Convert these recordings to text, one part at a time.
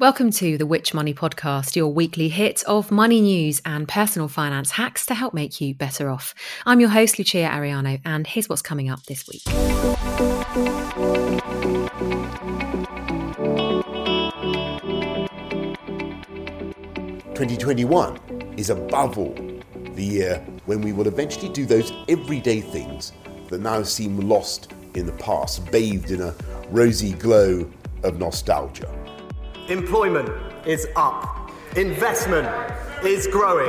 Welcome to the Which? Money podcast, your weekly hit of money news and personal finance hacks to help make you better off. I'm your host, Lucia Ariano, and here's what's coming up this week. "2021 is above all the year when we will eventually do those everyday things that now seem lost in the past, bathed in a rosy glow of nostalgia. Employment is up, investment is growing,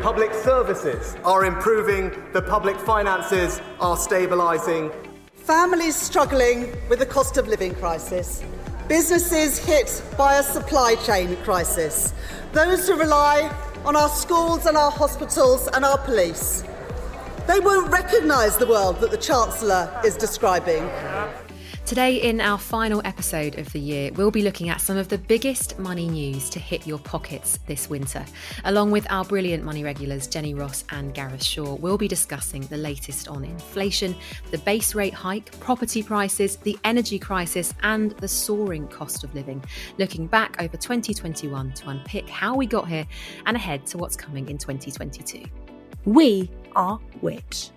public services are improving, the public finances are stabilising. Families struggling with the cost of living crisis, businesses hit by a supply chain crisis, those who rely on our schools and our hospitals and our police. They won't recognise the world that the Chancellor is describing." Today, in our final episode of the year, we'll be looking at some of the biggest money news to hit your pockets this winter. Along with our brilliant money regulars, Jenny Ross and Gareth Shaw, we'll be discussing the latest on inflation, the base rate hike, property prices, the energy crisis, and the soaring cost of living. Looking back over 2021 to unpick how we got here and ahead to what's coming in 2022. We are Which?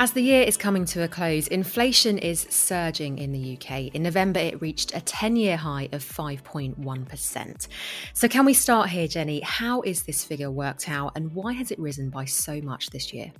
As the year is coming to a close, inflation is surging in the UK. In November, it reached a 10-year high of 5.1%. So can we start here, Jenny? How is this figure worked out and why has it risen by so much this year?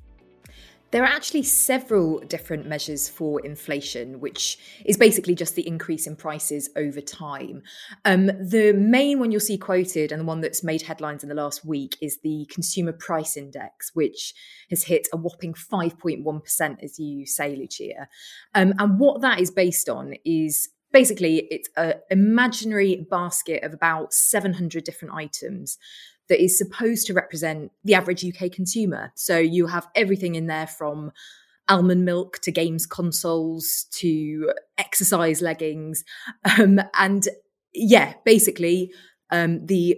There are actually several different measures for inflation, which is basically just the increase in prices over time. The main one you'll see quoted and the one that's made headlines in the last week is the Consumer Price Index, which has hit a whopping 5.1%, as you say, Lucia. And what that is based on is basically it's an imaginary basket of about 700 different items that is supposed to represent the average UK consumer. So you have everything in there from almond milk to games consoles to exercise leggings. The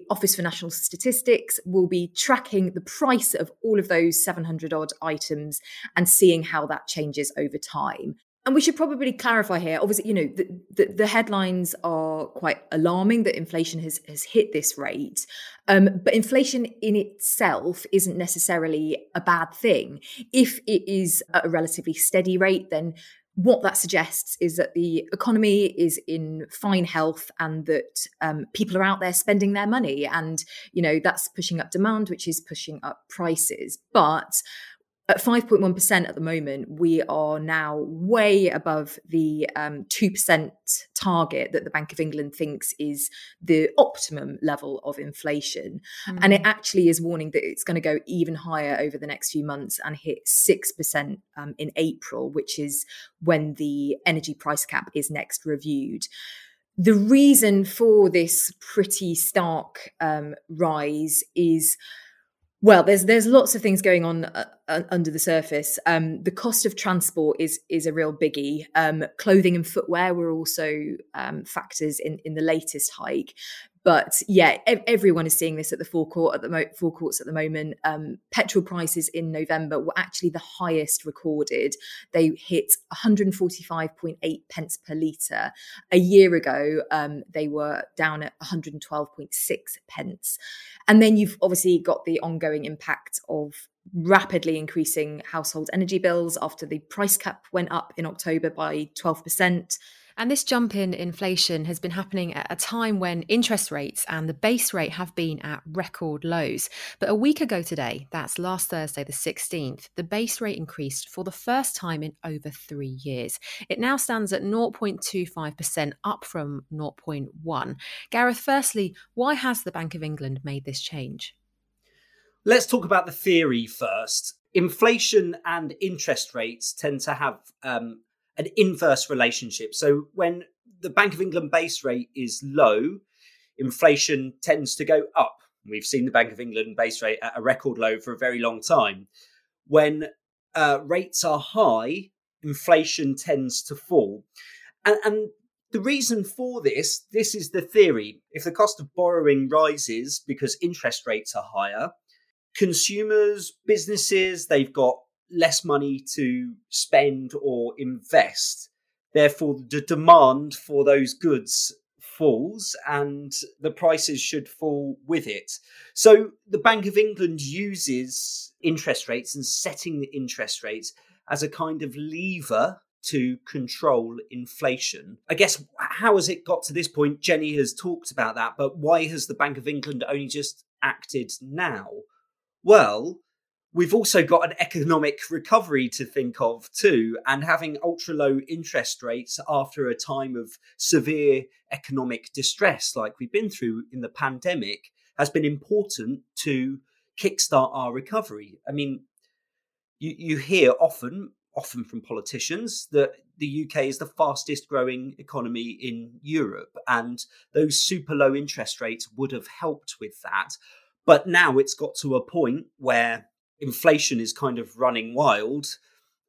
Office for National Statistics will be tracking the price of all of those 700 odd items and seeing how that changes over time. And we should probably clarify here, obviously, you know, the headlines are quite alarming that inflation has hit this rate. But inflation in itself isn't necessarily a bad thing. If it is at a relatively steady rate, then what that suggests is that the economy is in fine health and that people are out there spending their money. And, you know, that's pushing up demand, which is pushing up prices. But at 5.1% at the moment, we are now way above the 2% target that the Bank of England thinks is the optimum level of inflation. And it actually is warning that it's going to go even higher over the next few months and hit 6% in April, which is when the energy price cap is next reviewed. The reason for this pretty stark rise is, well, there's lots of things going on under the surface. The cost of transport is a real biggie. Clothing and footwear were also factors in the latest hike. But yeah, everyone is seeing this at the forecourts at the moment. Petrol prices in November were actually the highest recorded. They hit 145.8 pence per litre. A year ago, they were down at 112.6 pence. And then you've obviously got the ongoing impact of rapidly increasing household energy bills after the price cap went up in October by 12%. And this jump in inflation has been happening at a time when interest rates and the base rate have been at record lows. But a week ago today, that's last Thursday, the 16th, the base rate increased for the first time in over 3 years. It now stands at 0.25%, up from 0.1%. Gareth, firstly, why has the Bank of England made this change? Let's talk about the theory first. Inflation and interest rates tend to have an inverse relationship. So when the Bank of England base rate is low, inflation tends to go up. We've seen the Bank of England base rate at a record low for a very long time. When rates are high, inflation tends to fall. And the reason for this is the theory. If the cost of borrowing rises because interest rates are higher, consumers, businesses, they've got less money to spend or invest. Therefore, the demand for those goods falls and the prices should fall with it. So the Bank of England uses interest rates and setting the interest rates as a kind of lever to control inflation. I guess, how has it got to this point? Jenny has talked about that, but why has the Bank of England only just acted now? Well, we've also got an economic recovery to think of too, and having ultra low interest rates after a time of severe economic distress like we've been through in the pandemic has been important to kickstart our recovery. I mean, you hear often from politicians that the UK is the fastest growing economy in Europe, and those super low interest rates would have helped with that. But now it's got to a point where inflation is kind of running wild,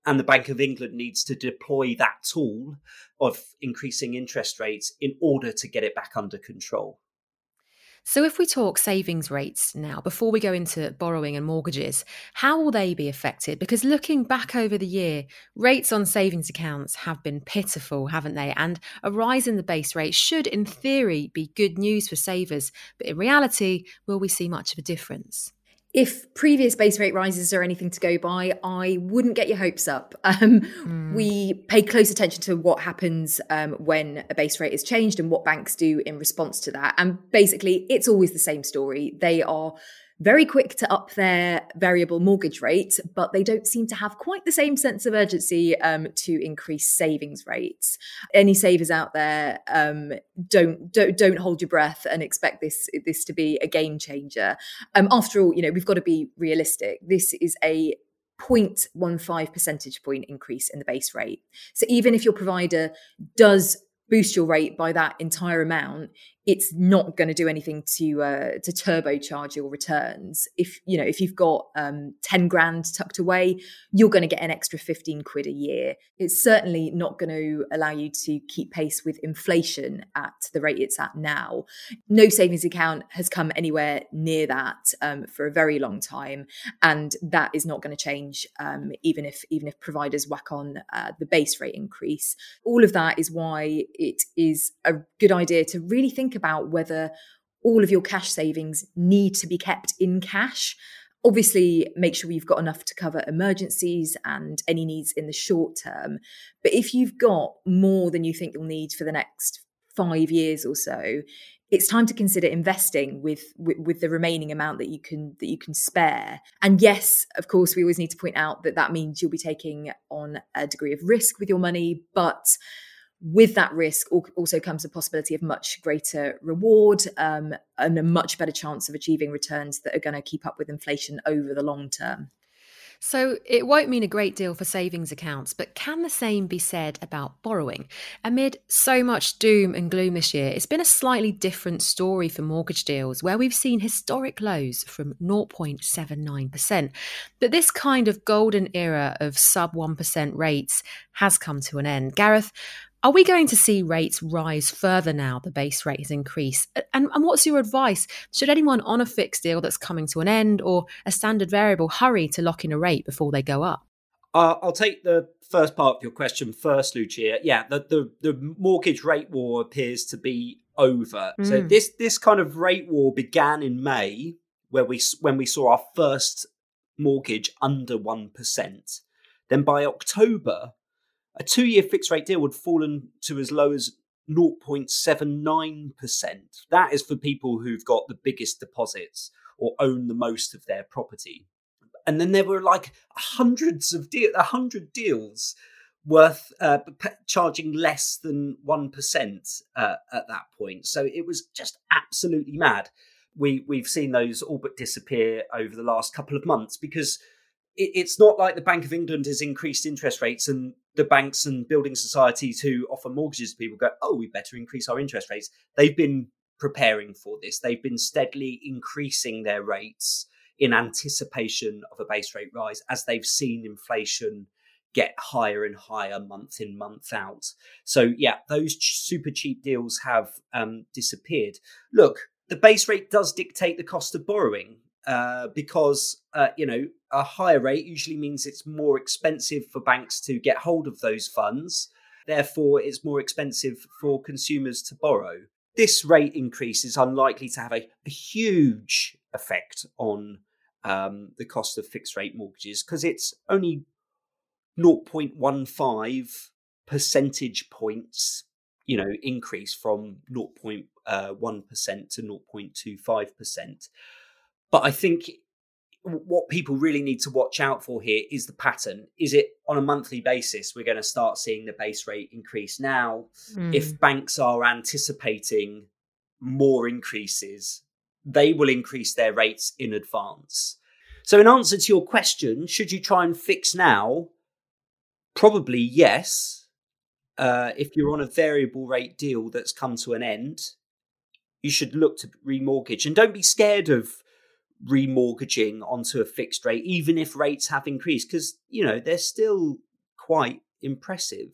and the Bank of England needs to deploy that tool of increasing interest rates in order to get it back under control. So if we talk savings rates now, before we go into borrowing and mortgages, how will they be affected? Because looking back over the year, rates on savings accounts have been pitiful, haven't they? And a rise in the base rate should, in theory, be good news for savers. But in reality, will we see much of a difference? If previous base rate rises are anything to go by, I wouldn't get your hopes up. We pay close attention to what happens when a base rate is changed and what banks do in response to that. And basically, it's always the same story. They are very quick to up their variable mortgage rate, but they don't seem to have quite the same sense of urgency to increase savings rates. Any savers out there, don't hold your breath and expect this to be a game changer. After all, we've got to be realistic. This is a 0.15 percentage point increase in the base rate. So even if your provider does boost your rate by that entire amount, it's not going to do anything to turbocharge your returns. If you've got 10 grand tucked away, you're going to get an extra 15 quid a year. It's certainly not going to allow you to keep pace with inflation at the rate it's at now. No savings account has come anywhere near that for a very long time, and that is not going to change even if providers whack on the base rate increase. All of that is why it is a good idea to really think about whether all of your cash savings need to be kept in cash. Obviously, make sure you've got enough to cover emergencies and any needs in the short term. But if you've got more than you think you'll need for the next 5 years or so, it's time to consider investing with the remaining amount that you can spare. And yes, of course, we always need to point out that means you'll be taking on a degree of risk with your money, but with that risk also comes the possibility of much greater reward and a much better chance of achieving returns that are going to keep up with inflation over the long term. So it won't mean a great deal for savings accounts, but can the same be said about borrowing? Amid so much doom and gloom this year, it's been a slightly different story for mortgage deals, where we've seen historic lows from 0.79%. But this kind of golden era of sub 1% rates has come to an end. Gareth, are we going to see rates rise further now the base rate has increased? And what's your advice? Should anyone on a fixed deal that's coming to an end or a standard variable hurry to lock in a rate before they go up? I'll take the first part of your question first, Lucia. Yeah, the mortgage rate war appears to be over. Mm. So this kind of rate war began in May, when we saw our first mortgage under 1%. Then by October, a two-year fixed rate deal would fall to as low as 0.79%. That is for people who've got the biggest deposits or own the most of their property. And then there were like a hundred deals worth charging less than 1% at that point. So it was just absolutely mad. We've seen those all but disappear over the last couple of months, because it's not like the Bank of England has increased interest rates and the banks and building societies who offer mortgages to people go, oh, we better increase our interest rates. They've been preparing for this. They've been steadily increasing their rates in anticipation of a base rate rise as they've seen inflation get higher and higher month in, month out. So, yeah, those super cheap deals have disappeared. Look, the base rate does dictate the cost of borrowing. Because a higher rate usually means it's more expensive for banks to get hold of those funds. Therefore, it's more expensive for consumers to borrow. This rate increase is unlikely to have a huge effect on the cost of fixed rate mortgages, because it's only 0.15 percentage points, increase from 0.1% to 0.25%. But I think what people really need to watch out for here is the pattern. Is it on a monthly basis? We're going to start seeing the base rate increase now. If banks are anticipating more increases, they will increase their rates in advance. So in answer to your question, should you try and fix now? Probably yes. If you're on a variable rate deal that's come to an end, you should look to remortgage. And don't be scared of remortgaging onto a fixed rate, even if rates have increased, because they're still quite impressive.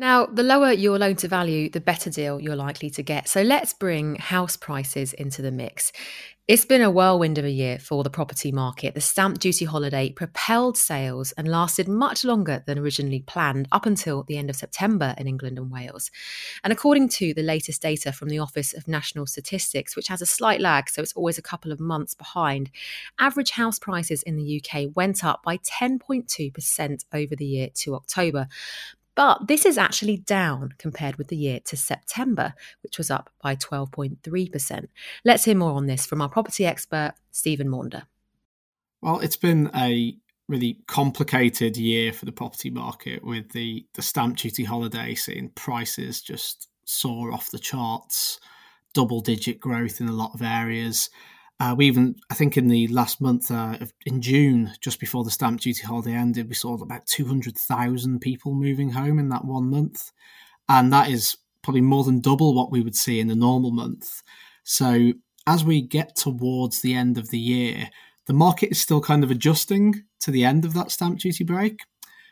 Now, the lower your loan to value, the better deal you're likely to get. So let's bring house prices into the mix. It's been a whirlwind of a year for the property market. The stamp duty holiday propelled sales and lasted much longer than originally planned, up until the end of September in England and Wales. And according to the latest data from the Office of National Statistics, which has a slight lag, so it's always a couple of months behind, average house prices in the UK went up by 10.2% over the year to October. But this is actually down compared with the year to September, which was up by 12.3%. Let's hear more on this from our property expert, Stephen Maunder. Well, it's been a really complicated year for the property market, with the stamp duty holiday seeing prices just soar off the charts, double-digit growth in a lot of areas. I think in the last month, in June, just before the stamp duty holiday ended, we saw about 200,000 people moving home in that one month. And that is probably more than double what we would see in a normal month. So as we get towards the end of the year, the market is still kind of adjusting to the end of that stamp duty break.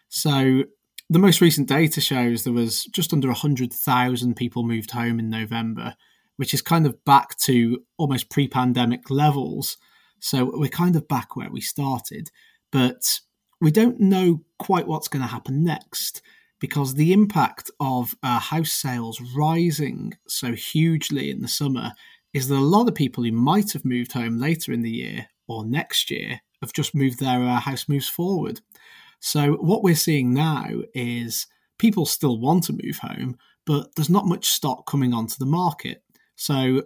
So the most recent data shows there was just under 100,000 people moved home in November, which is kind of back to almost pre-pandemic levels. So we're kind of back where we started. But we don't know quite what's going to happen next, because the impact of house sales rising so hugely in the summer is that a lot of people who might have moved home later in the year or next year have just moved their house moves forward. So what we're seeing now is people still want to move home, but there's not much stock coming onto the market. So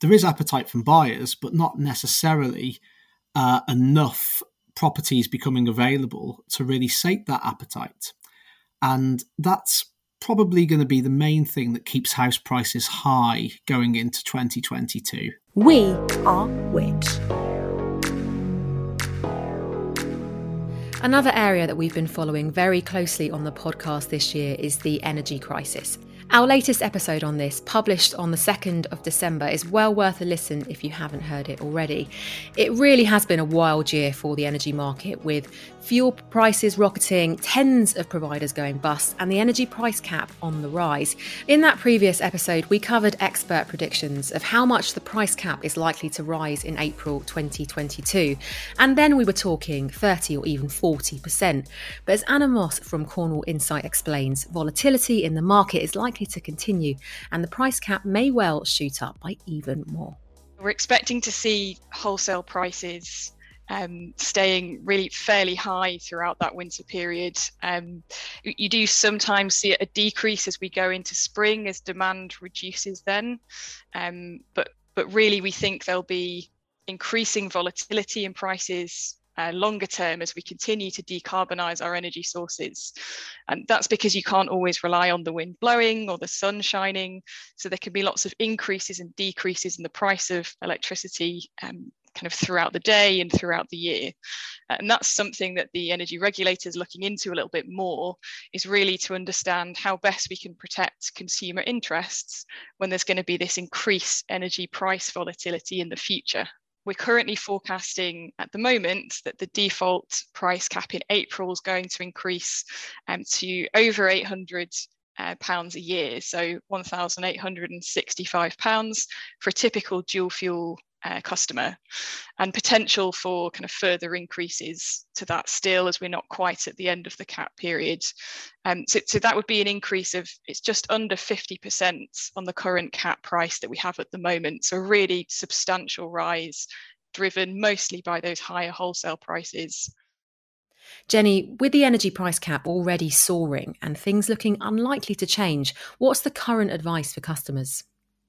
there is appetite from buyers, but not necessarily enough properties becoming available to really sate that appetite. And that's probably going to be the main thing that keeps house prices high going into 2022. We are Which? Another area that we've been following very closely on the podcast this year is the energy crisis. Our latest episode on this, published on the 2nd of December, is well worth a listen if you haven't heard it already. It really has been a wild year for the energy market, with fuel prices rocketing, tens of providers going bust, and the energy price cap on the rise. In that previous episode, we covered expert predictions of how much the price cap is likely to rise in April 2022. And then we were talking 30 or even 40%. But as Anna Moss from Cornwall Insight explains, volatility in the market is likely to continue, and the price cap may well shoot up by even more. We're expecting to see wholesale prices staying really fairly high throughout that winter period. You do sometimes see a decrease as we go into spring as demand reduces then, but really we think there'll be increasing volatility in prices longer term as we continue to decarbonise our energy sources. And that's because you can't always rely on the wind blowing or the sun shining. So there can be lots of increases and decreases in the price of electricity kind of throughout the day and throughout the year. And that's something that the energy regulator is looking into a little bit more, is really to understand how best we can protect consumer interests when there's going to be this increased energy price volatility in the future. We're currently forecasting at the moment that the default price cap in April is going to increase to over £800 a year, so £1,865 for a typical dual fuel customer, and potential for kind of further increases to that still as we're not quite at the end of the cap period. So that would be an increase of, it's just under 50% on the current cap price that we have at the moment. So a really substantial rise driven mostly by those higher wholesale prices. Jenny, with the energy price cap already soaring and things looking unlikely to change, what's the current advice for customers?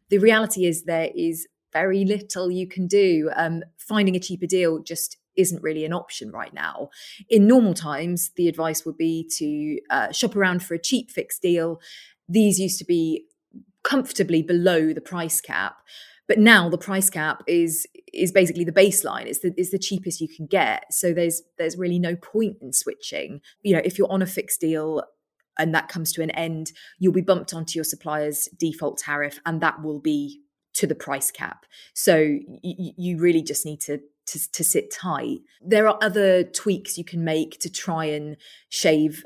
The reality is there is very little you can do. Finding a cheaper deal just isn't really an option right now. In normal times, the advice would be to shop around for a cheap fixed deal. These used to be comfortably below the price cap, but now the price cap is basically the baseline. It's the cheapest you can get. So there's really no point in switching. You know, if you're on a fixed deal and that comes to an end, you'll be bumped onto your supplier's default tariff, and that will be to the price cap. So you really just need to sit tight. There are other tweaks you can make to try and shave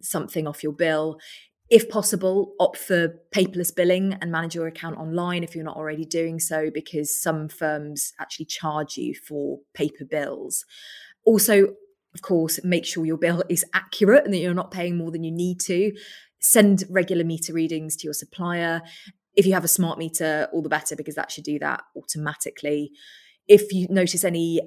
something off your bill. If possible, opt for paperless billing and manage your account online if you're not already doing so, because some firms actually charge you for paper bills. Also, of course, make sure your bill is accurate and that you're not paying more than you need to. Send regular meter readings to your supplier. If you have a smart meter, all the better, because that should do that automatically. If you notice any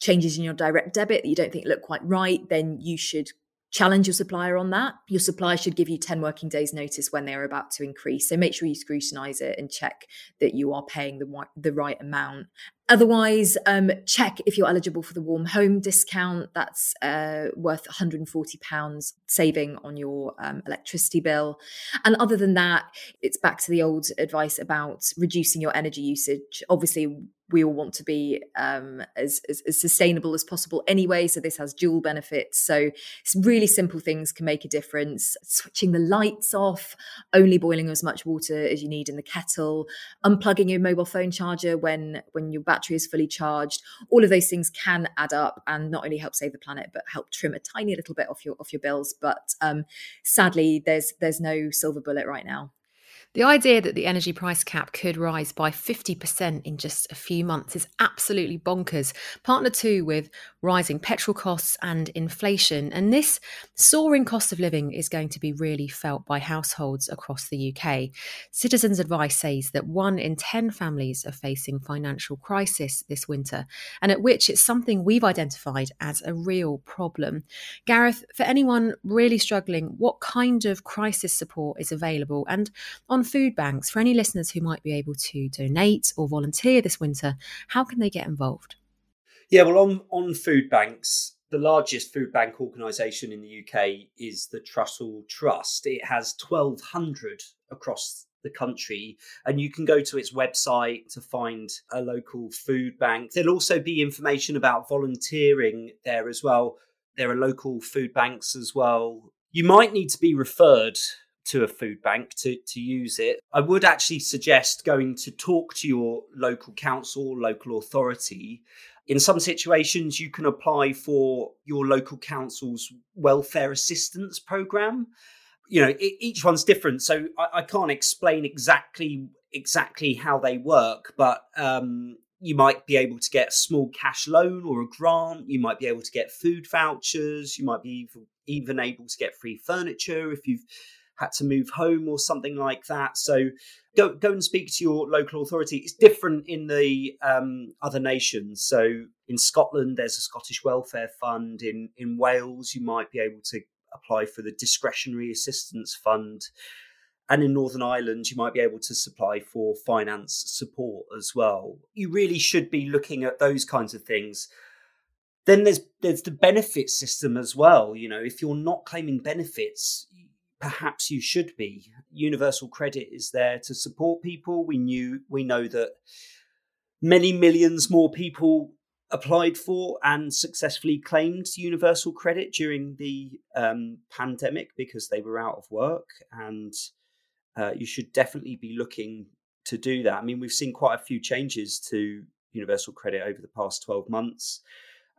changes in your direct debit that you don't think look quite right, then you should challenge your supplier on that. Your supplier should give you 10 working days notice when they're about to increase. So make sure you scrutinise it and check that you are paying the right amount. Otherwise, check if you're eligible for the warm home discount. That's worth £140 saving on your electricity bill. And other than that, it's back to the old advice about reducing your energy usage. Obviously, we all want to be as sustainable as possible anyway, so this has dual benefits. So really simple things can make a difference. Switching the lights off, only boiling as much water as you need in the kettle, unplugging your mobile phone charger when your battery is fully charged. All of those things can add up and not only help save the planet, but help trim a tiny little bit off your bills. But sadly, there's no silver bullet right now. The idea that the energy price cap could rise by 50% in just a few months is absolutely bonkers, partnered too with rising petrol costs and inflation. And this soaring cost of living is going to be really felt by households across the UK. Citizens Advice says that 1 in 10 families are facing financial crisis this winter, and at Which it's something we've identified as a real problem. Gareth, for anyone really struggling, what kind of crisis support is available? And on food banks, for any listeners who might be able to donate or volunteer this winter, how can they get involved? Yeah, well, on food banks, the largest food bank organisation in the UK is the Trussell Trust. It has 1,200 across the country, and you can go to its website to find a local food bank. There'll also be information about volunteering there as well. There are local food banks as well. You might need to be referred to a food bank to use it. I would actually suggest going to talk to your local council, local authority. In some situations, you can apply for your local council's welfare assistance programme. You know, each one's different, so I can't explain exactly how they work, but you might be able to get a small cash loan or a grant. You might be able to get food vouchers. You might be even able to get free furniture if you've had to move home or something like that. So go and speak to your local authority. It's different in the other nations. So in Scotland, there's a Scottish Welfare Fund. In Wales, you might be able to apply for the Discretionary Assistance Fund. And in Northern Ireland, you might be able to apply for finance support as well. You really should be looking at those kinds of things. Then there's the benefit system as well. You know, if you're not claiming benefits, perhaps you should be. Universal credit is there to support people. We know that many millions more people applied for and successfully claimed universal credit during the pandemic because they were out of work, and you should definitely be looking to do that. I mean, we've seen quite a few changes to universal credit over the past 12 months.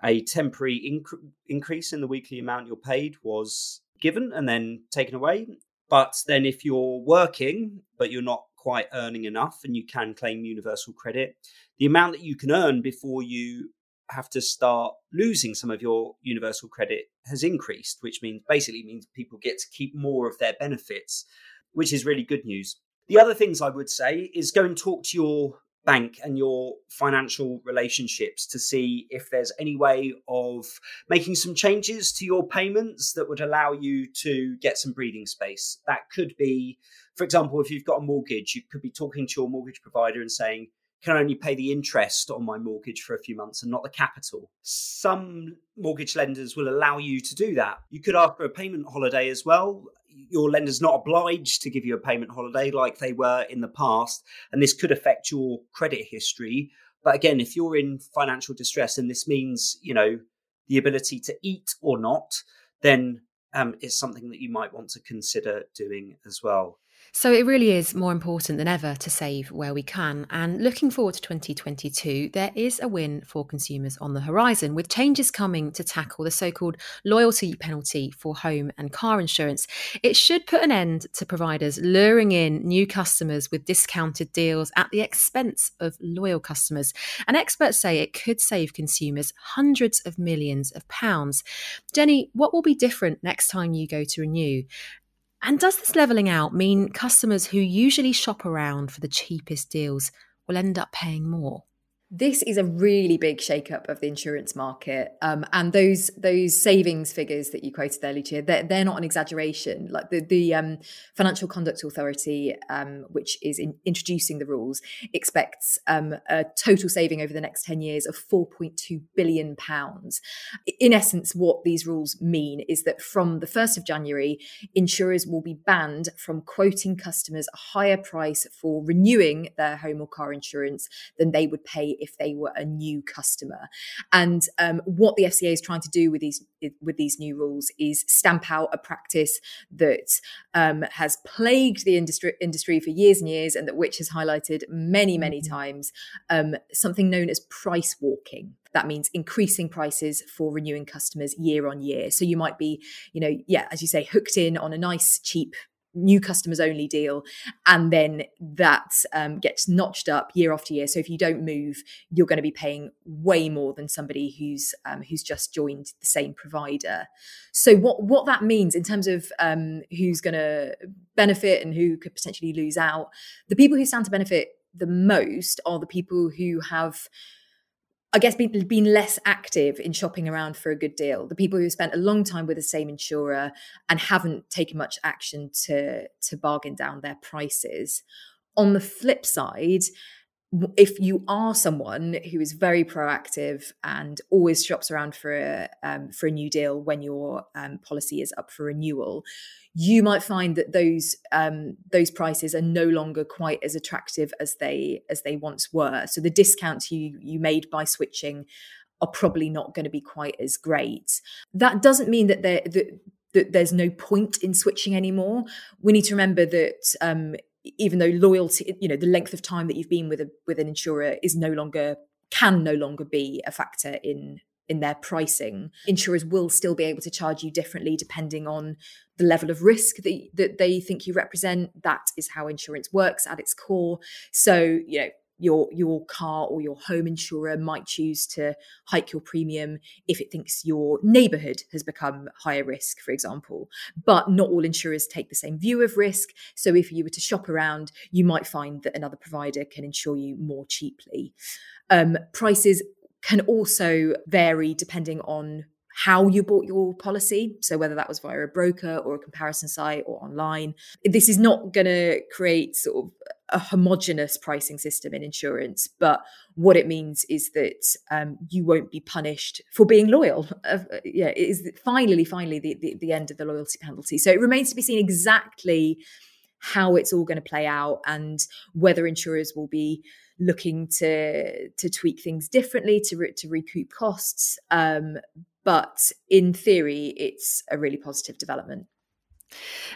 A temporary increase in the weekly amount you're paid was given and then taken away. But then if you're working, but you're not quite earning enough and you can claim universal credit, the amount that you can earn before you have to start losing some of your universal credit has increased, which means basically means people get to keep more of their benefits, which is really good news. The other things I would say is go and talk to your bank and your financial relationships to see if there's any way of making some changes to your payments that would allow you to get some breathing space. That could be, for example, if you've got a mortgage, you could be talking to your mortgage provider and saying, can I only pay the interest on my mortgage for a few months and not the capital? Some mortgage lenders will allow you to do that. You could ask for a payment holiday as well. Your lender's not obliged to give you a payment holiday like they were in the past, and this could affect your credit history. But again, if you're in financial distress and this means, you know, the ability to eat or not, then it's something that you might want to consider doing as well. So it really is more important than ever to save where we can. And looking forward to 2022, there is a win for consumers on the horizon, with changes coming to tackle the so-called loyalty penalty for home and car insurance. It should put an end to providers luring in new customers with discounted deals at the expense of loyal customers. And experts say it could save consumers hundreds of millions of pounds. Jenny, what will be different next time you go to renew? And does this levelling out mean customers who usually shop around for the cheapest deals will end up paying more? This is a really big shake-up of the insurance market. And those savings figures that you quoted there, Lucia, they're not an exaggeration. Like the Financial Conduct Authority, which is introducing the rules, expects a total saving over the next 10 years of £4.2 billion. In essence, what these rules mean is that from the 1st of January, insurers will be banned from quoting customers a higher price for renewing their home or car insurance than they would pay if they were a new customer. And what the FCA is trying to do with these new rules is stamp out a practice that has plagued the industry for years and years, and that Which has highlighted many, many times, something known as price walking. That means increasing prices for renewing customers year on year. So you might be, as you say, hooked in on a nice, cheap new customers only deal, and then that gets notched up year after year. So if you don't move, you're going to be paying way more than somebody who's just joined the same provider. So what that means in terms of who's going to benefit and who could potentially lose out, the people who stand to benefit the most are the people who have, I guess, been less active in shopping around for a good deal. The people who spent a long time with the same insurer and haven't taken much action to bargain down their prices. On the flip side, if you are someone who is very proactive and always shops around for a new deal when your policy is up for renewal, you might find that those prices are no longer quite as attractive as they once were. So the discounts you made by switching are probably not going to be quite as great. That doesn't mean that there's no point in switching anymore. We need to remember that. Even though loyalty, the length of time that you've been with an insurer can no longer be a factor in their pricing, insurers will still be able to charge you differently depending on the level of risk that they think you represent. That is how insurance works at its core. So, your car or your home insurer might choose to hike your premium if it thinks your neighbourhood has become higher risk, for example. But not all insurers take the same view of risk. So if you were to shop around, you might find that another provider can insure you more cheaply. Prices can also vary depending on how you bought your policy, so whether that was via a broker or a comparison site or online. This is not going to create sort of a homogenous pricing system in insurance, but what it means is that you won't be punished for being loyal. It is finally the end of the loyalty penalty. So it remains to be seen exactly how it's all going to play out and whether insurers will be looking to tweak things differently to recoup costs. But in theory, it's a really positive development.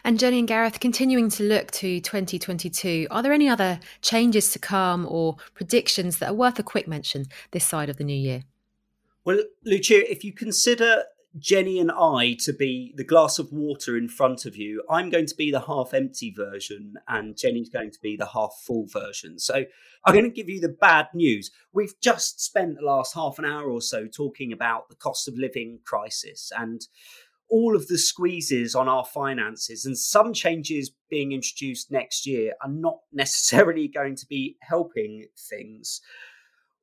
And Jenny and Gareth, continuing to look to 2022, are there any other changes to come or predictions that are worth a quick mention this side of the new year? Well, Lucia, if you consider Jenny and I to be the glass of water in front of you, I'm going to be the half empty version and Jenny's going to be the half full version. So I'm going to give you the bad news. We've just spent the last half an hour or so talking about the cost of living crisis and all of the squeezes on our finances, and some changes being introduced next year are not necessarily going to be helping things.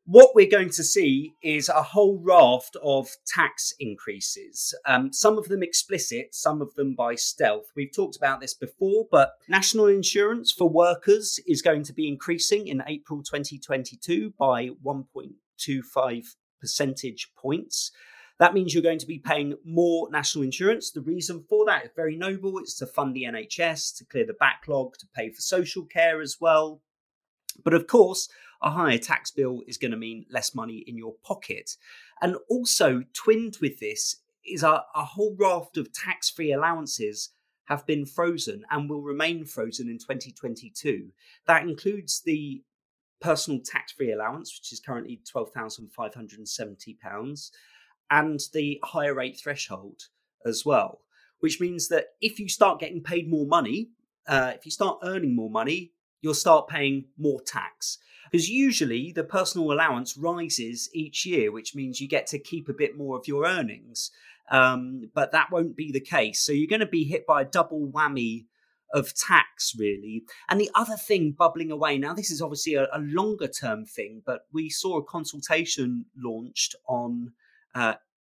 What we're going to see is a whole raft of tax increases, some of them explicit, some of them by stealth. We've talked about this before, but national insurance for workers is going to be increasing in April 2022 by 1.25 percentage points. That means you're going to be paying more national insurance. The reason for that is very noble. It's to fund the NHS, to clear the backlog, to pay for social care as well. But of course, a higher tax bill is going to mean less money in your pocket. And also twinned with this is a whole raft of tax-free allowances have been frozen and will remain frozen in 2022. That includes the personal tax-free allowance, which is currently £12,570, and the higher rate threshold as well, which means that if you start getting paid more money, if you start earning more money, you'll start paying more tax. Because usually the personal allowance rises each year, which means you get to keep a bit more of your earnings. But that won't be the case. So you're going to be hit by a double whammy of tax, really. And the other thing bubbling away, now this is obviously a longer term thing, but we saw a consultation launched on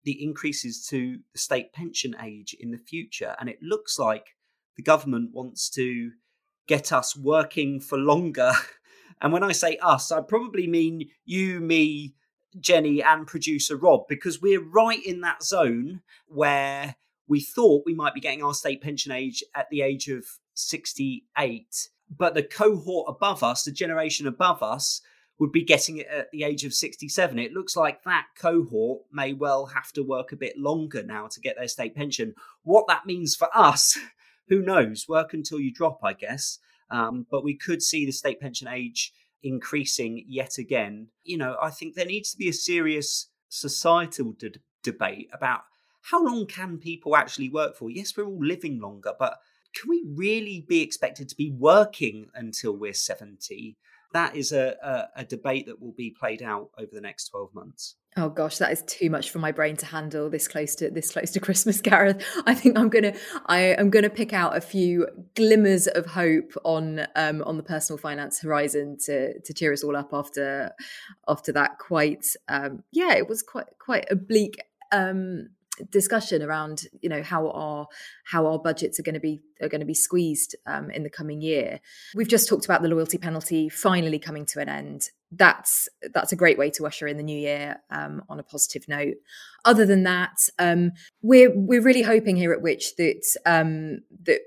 the increases to the state pension age in the future. And it looks like the government wants to get us working for longer. And when I say us, I probably mean you, me, Jenny, and producer Rob, because we're right in that zone where we thought we might be getting our state pension age at the age of 68. But the cohort above us, the generation above us, would be getting it at the age of 67. It looks like that cohort may well have to work a bit longer now to get their state pension. What that means for us, who knows? Work until you drop, I guess. But we could see the state pension age increasing yet again. You know, I think there needs to be a serious societal debate about how long can people actually work for? Yes, we're all living longer, but can we really be expected to be working until we're 70? That is a debate that will be played out over the next 12 months. Oh gosh, that is too much for my brain to handle this close to Christmas, Gareth. I think I am gonna pick out a few glimmers of hope on the personal finance horizon to cheer us all up after that quite oblique discussion around, you know, how our budgets are going to be squeezed in the coming year. We've just talked about the loyalty penalty finally coming to an end. That's a great way to usher in the new year on a positive note. Other than that, we're really hoping here at Which that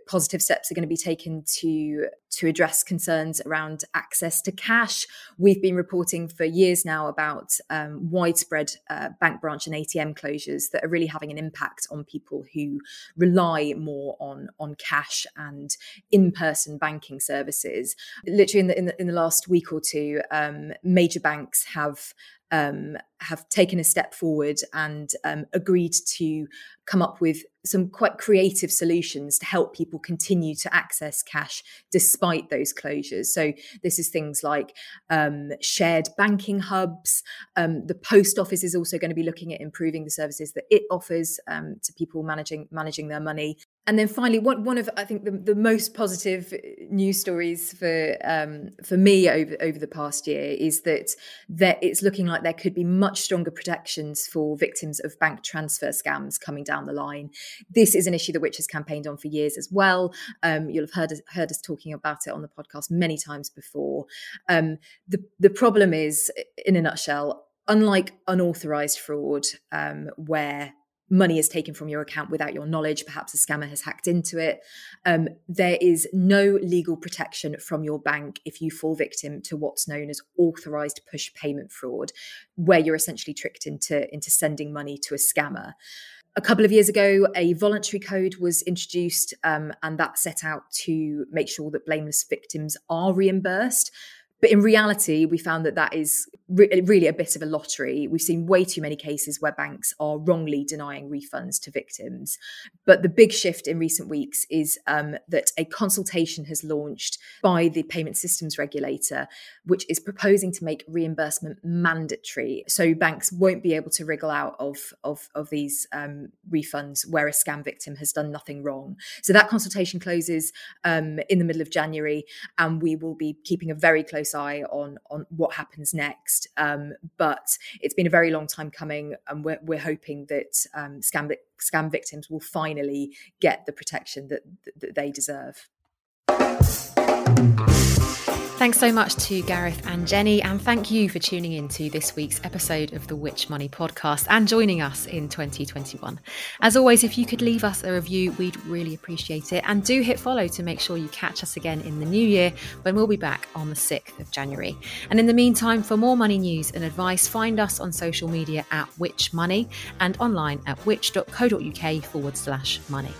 positive steps are going to be taken to address concerns around access to cash. We've been reporting for years now about widespread bank branch and ATM closures that are really having an impact on people who rely more on cash and in-person banking services. Literally in the last week or two, major banks have have taken a step forward and agreed to come up with some quite creative solutions to help people continue to access cash despite those closures. So this is things like shared banking hubs. The post office is also going to be looking at improving the services that it offers to people managing their money. And then finally, one of, I think, the most positive news stories for me over the past year is that it's looking like there could be much stronger protections for victims of bank transfer scams coming down the line. This is an issue that Which has campaigned on for years as well. You'll have heard us talking about it on the podcast many times before. The problem is, in a nutshell, unlike unauthorised fraud, where money is taken from your account without your knowledge, perhaps a scammer has hacked into it, there is no legal protection from your bank if you fall victim to what's known as authorised push payment fraud, where you're essentially tricked into sending money to a scammer. A couple of years ago, a voluntary code was introduced, and that set out to make sure that blameless victims are reimbursed. But in reality, we found that is really a bit of a lottery. We've seen way too many cases where banks are wrongly denying refunds to victims. But the big shift in recent weeks is that a consultation has launched by the payment systems regulator, which is proposing to make reimbursement mandatory. So banks won't be able to wriggle out of these refunds where a scam victim has done nothing wrong. So that consultation closes in the middle of January, and we will be keeping a very close eye on what happens next, but it's been a very long time coming, and we're hoping that scam victims will finally get the protection that they deserve. Thanks so much to Gareth and Jenny, and thank you for tuning in to this week's episode of the Which Money podcast and joining us in 2021. As always, if you could leave us a review, we'd really appreciate it, and do hit follow to make sure you catch us again in the new year when we'll be back on the 6th of January. And in the meantime, for more money news and advice, find us on social media at Which Money and online at which.co.uk/money.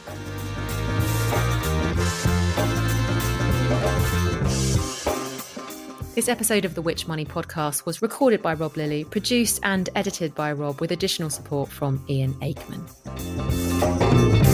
This episode of the Which Money podcast was recorded by Rob Lilly, produced and edited by Rob, with additional support from Ian Aikman.